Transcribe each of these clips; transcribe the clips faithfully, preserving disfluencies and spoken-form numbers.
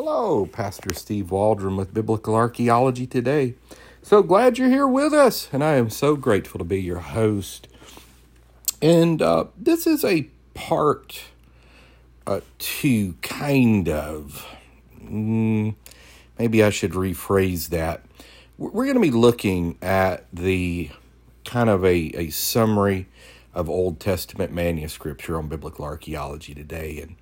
Hello, Pastor Steve Waldron with Biblical Archaeology Today. So glad you're here with us, and I am so grateful to be your host. And uh, this is a part uh, two, kind of. Mm, maybe I should rephrase that. We're going to be looking at the kind of a, a summary of Old Testament manuscripts here on Biblical Archaeology Today, and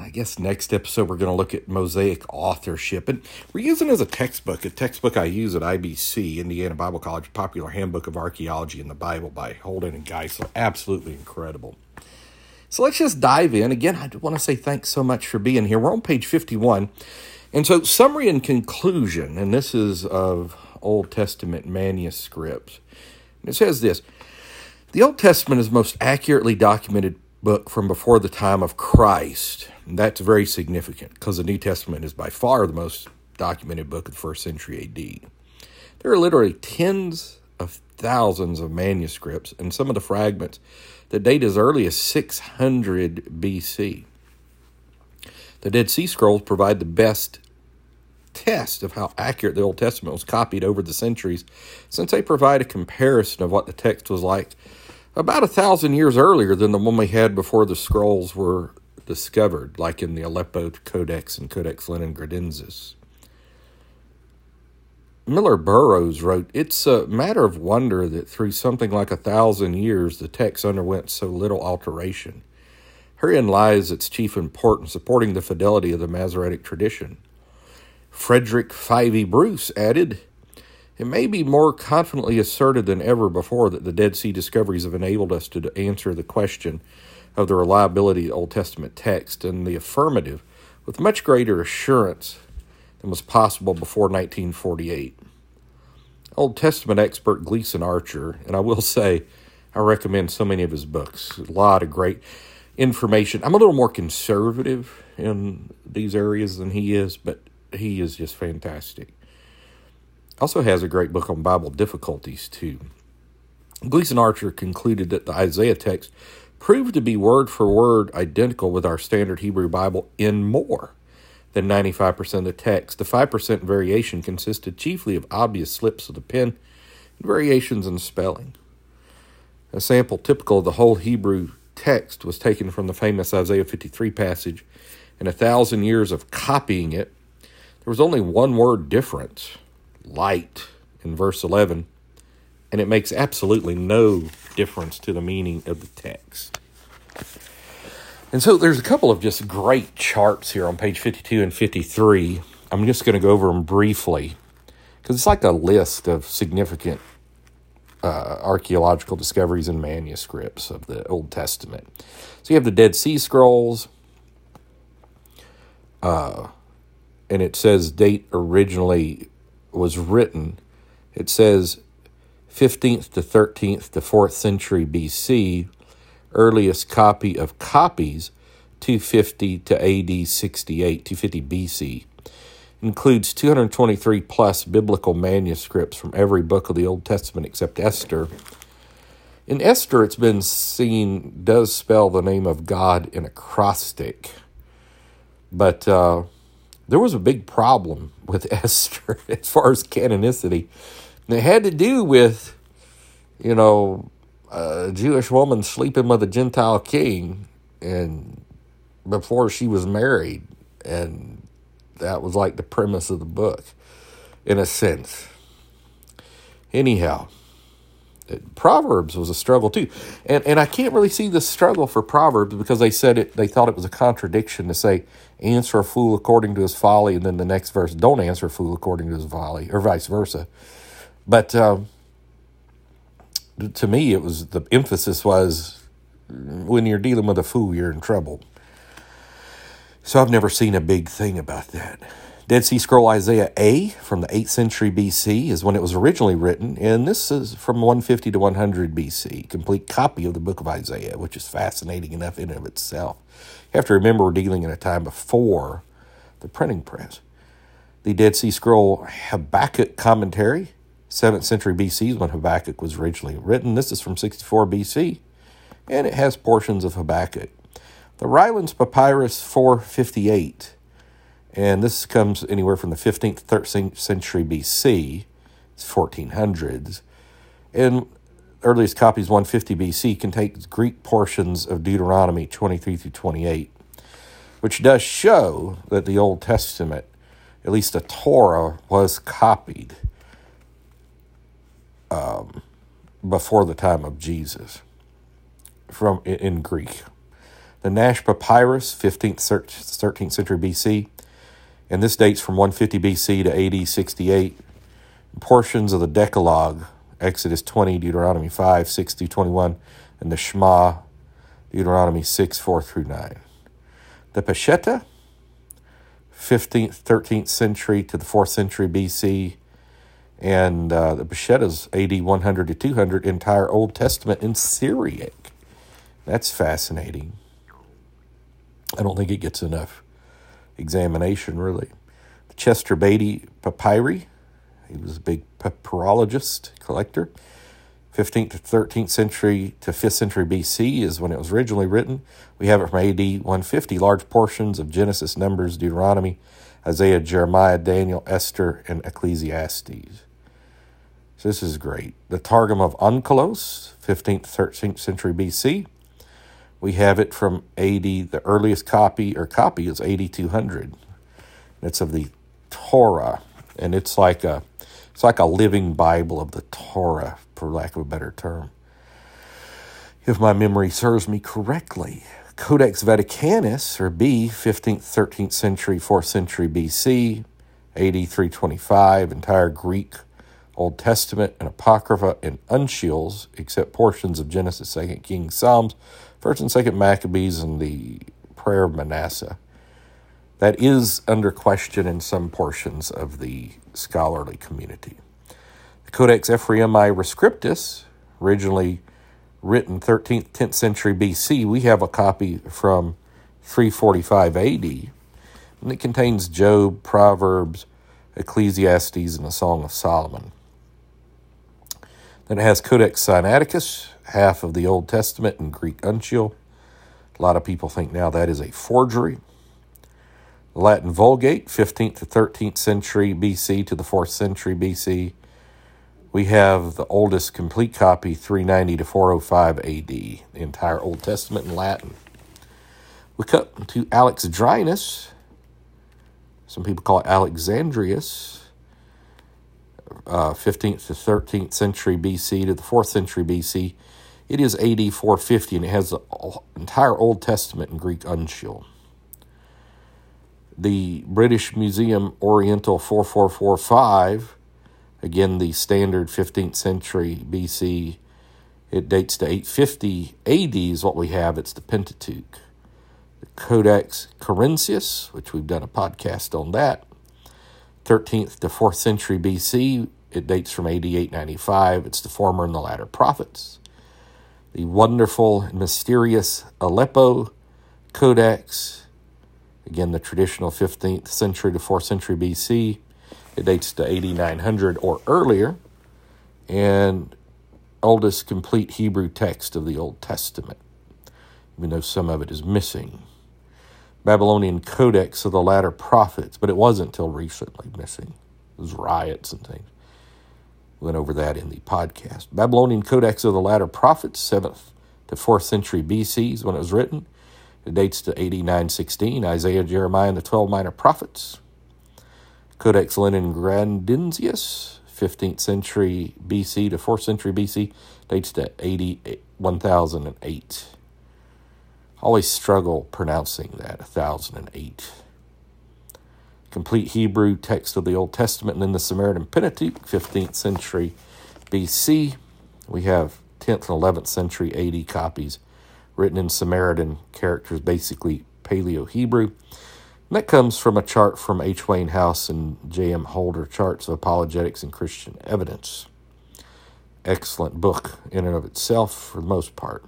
I guess next episode, we're going to look at Mosaic authorship. And we're using it as a textbook, a textbook I use at I B C, Indiana Bible College, Popular Handbook of Archaeology in the Bible by Holden and Geisler. Absolutely incredible. So let's just dive in. Again, I want to say thanks so much for being here. We're on page fifty-one. And so summary and conclusion, and this is of Old Testament manuscripts. It says this: the Old Testament is most accurately documented book from before the time of Christ. And that's very significant because the New Testament is by far the most documented book of the first century A D. There are literally tens of thousands of manuscripts and some of the fragments that date as early as six hundred B C. The Dead Sea Scrolls provide the best test of how accurate the Old Testament was copied over the centuries, since they provide a comparison of what the text was like about a thousand years earlier than the one we had before the scrolls were discovered, like in the Aleppo Codex and Codex Leningradensis. Miller Burroughs wrote, "It's a matter of wonder that through something like a thousand years, the text underwent so little alteration. Herein lies its chief importance, supporting the fidelity of the Masoretic tradition." Frederick Fivey Bruce added, "It may be more confidently asserted than ever before that the Dead Sea discoveries have enabled us to answer the question of the reliability of the Old Testament text in the affirmative with much greater assurance than was possible before nineteen forty-eight. Old Testament expert Gleason Archer, and I will say I recommend so many of his books, a lot of great information. I'm a little more conservative in these areas than he is, but he is just fantastic. Also has a great book on Bible difficulties, too. Gleason Archer concluded that the Isaiah text proved to be word for word identical with our standard Hebrew Bible in more than ninety-five percent of the text. The five percent variation consisted chiefly of obvious slips of the pen and variations in spelling. A sample typical of the whole Hebrew text was taken from the famous Isaiah fifty-three passage, and a thousand years of copying it, there was only one word difference, light, in verse eleven, and it makes absolutely no difference to the meaning of the text. And so there's a couple of just great charts here on page fifty-two and fifty-three. I'm just going to go over them briefly because it's like a list of significant uh, archaeological discoveries and manuscripts of the Old Testament. So you have the Dead Sea Scrolls, uh, and it says date originally was written, it says fifteenth to thirteenth to fourth century B C, earliest copy of copies, two fifty to A D sixty-eight, two fifty B C, includes two hundred twenty-three plus biblical manuscripts from every book of the Old Testament except Esther. In Esther, it's been seen, does spell the name of God in acrostic, but uh, there was a big problem with Esther as far as canonicity. And it had to do with, you know, a Jewish woman sleeping with a Gentile king and before she was married. And that was like the premise of the book, in a sense. Anyhow, Proverbs was a struggle too. And and I can't really see the struggle for Proverbs because they said it, they thought it was a contradiction to say, answer a fool according to his folly, and then the next verse, don't answer a fool according to his folly, or vice versa. But um, to me, it was, the emphasis was, when you're dealing with a fool, you're in trouble. So I've never seen a big thing about that. Dead Sea Scroll Isaiah A from the eighth century B C is when it was originally written, and this is from one fifty to one hundred B C, complete copy of the book of Isaiah, which is fascinating enough in and of itself. You have to remember we're dealing in a time before the printing press. The Dead Sea Scroll Habakkuk Commentary, seventh century B C is when Habakkuk was originally written. This is from sixty-four B C, and it has portions of Habakkuk. The Rylands Papyrus four fifty-eight And this comes anywhere from the fifteenth to thirteenth century B C, it's fourteen hundreds. And earliest copies, one fifty B C, contains Greek portions of Deuteronomy twenty-three through twenty-eight, which does show that the Old Testament, at least the Torah, was copied um, before the time of Jesus from in Greek. The Nash Papyrus, fifteenth, thirteenth century B C, and this dates from one fifty B C to A D sixty-eight. Portions of the Decalogue, Exodus twenty, Deuteronomy five, six through twenty-one, and the Shema, Deuteronomy six, four through nine. The Peshitta, fifteenth, thirteenth century to the fourth century B C, and uh, the Peshitta's A D one hundred to two hundred, entire Old Testament in Syriac. That's fascinating. I don't think it gets enough examination, really. The Chester Beatty Papyri, he was a big papyrologist, collector. fifteenth to thirteenth century to fifth century B C is when it was originally written. We have it from A D one fifty. Large portions of Genesis, Numbers, Deuteronomy, Isaiah, Jeremiah, Daniel, Esther, and Ecclesiastes. So this is great. The Targum of Onkelos, fifteenth to thirteenth century B C. We have it from A D, the earliest copy or copy is A D two hundred. It's of the Torah, and it's like a it's like a living Bible of the Torah, for lack of a better term, if my memory serves me correctly. Codex Vaticanus, or B, fifteenth, thirteenth century, fourth century B C, A D three twenty-five, entire Greek Old Testament and Apocrypha and uncials, except portions of Genesis, Second Kings, Psalms, First and Second Maccabees, and the Prayer of Manasseh. That is under question in some portions of the scholarly community. The Codex Ephraemi Rescriptus, originally written thirteenth, tenth century B C, we have a copy from three forty-five A D, and it contains Job, Proverbs, Ecclesiastes, and the Song of Solomon. Then it has Codex Sinaiticus, half of the Old Testament in Greek uncial. A lot of people think now that is a forgery. Latin Vulgate, fifteenth to thirteenth century B C to the fourth century B C. We have the oldest complete copy, three ninety to four oh five A D, the entire Old Testament in Latin. We come to Alexandrinus. Some people call it Alexandrius. Uh, fifteenth to thirteenth century B C to the fourth century B C. It is A D four fifty, and it has the entire Old Testament in Greek uncial. The British Museum Oriental four four four five, again the standard fifteenth century B C, it dates to eight fifty A D is what we have. It's the Pentateuch. The Codex Corinthius, which we've done a podcast on that, thirteenth to fourth century B C, it dates from A D eight ninety-five. It's the Former and the Latter Prophets. The wonderful and mysterious Aleppo Codex, again the traditional fifteenth century to fourth century B C, it dates to A D nine hundred or earlier, and oldest complete Hebrew text of the Old Testament, even though some of it is missing. Babylonian Codex of the Latter Prophets, but it wasn't until recently missing. It was riots and things. We went over that in the podcast. Babylonian Codex of the Latter Prophets, seventh to fourth century B C is when it was written. It dates to A D nine sixteen, Isaiah, Jeremiah, and the twelve minor prophets. Codex Leningradensis, fifteenth century B C to fourth century B C, dates to A D one thousand eight. Always struggle pronouncing that, one thousand eight. Complete Hebrew text of the Old Testament, and then the Samaritan Pentateuch, fifteenth century B C. We have tenth and eleventh century A D copies written in Samaritan characters, basically Paleo-Hebrew. And that comes from a chart from H. Wayne House and J M. Holder, Charts of Apologetics and Christian Evidence. Excellent book in and of itself for the most part.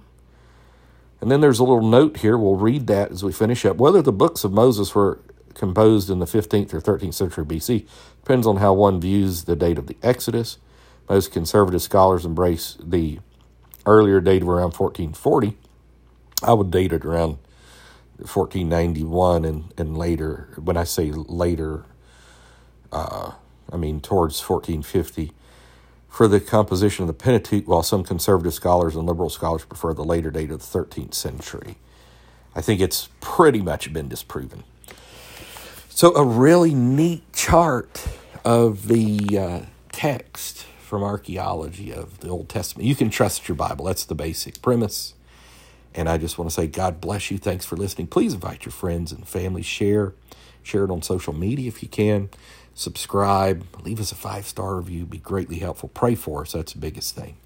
And then there's a little note here. We'll read that as we finish up. Whether the books of Moses were composed in the fifteenth or thirteenth century B C depends on how one views the date of the Exodus. Most conservative scholars embrace the earlier date of around fourteen forty. I would date it around fourteen ninety-one and, and later. When I say later, uh, I mean towards fourteen fifty. For the composition of the Pentateuch, while some conservative scholars and liberal scholars prefer the later date of the thirteenth century. I think it's pretty much been disproven. So a really neat chart of the uh, text from archaeology of the Old Testament. You can trust your Bible. That's the basic premise. And I just want to say God bless you. Thanks for listening. Please invite your friends and family. Share. Share it on social media if you can. Subscribe. Leave us a five-star review. Be greatly helpful. Pray for us. That's the biggest thing.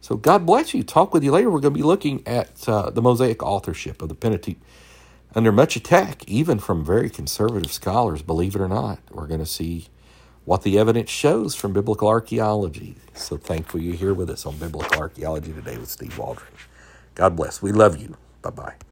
So God bless you. Talk with you later. We're going to be looking at uh, the Mosaic authorship of the Pentateuch. Under much attack, even from very conservative scholars, believe it or not, we're going to see what the evidence shows from biblical archaeology. So thankful you're here with us on Biblical Archaeology Today with Steve Waldron. God bless. We love you. Bye-bye.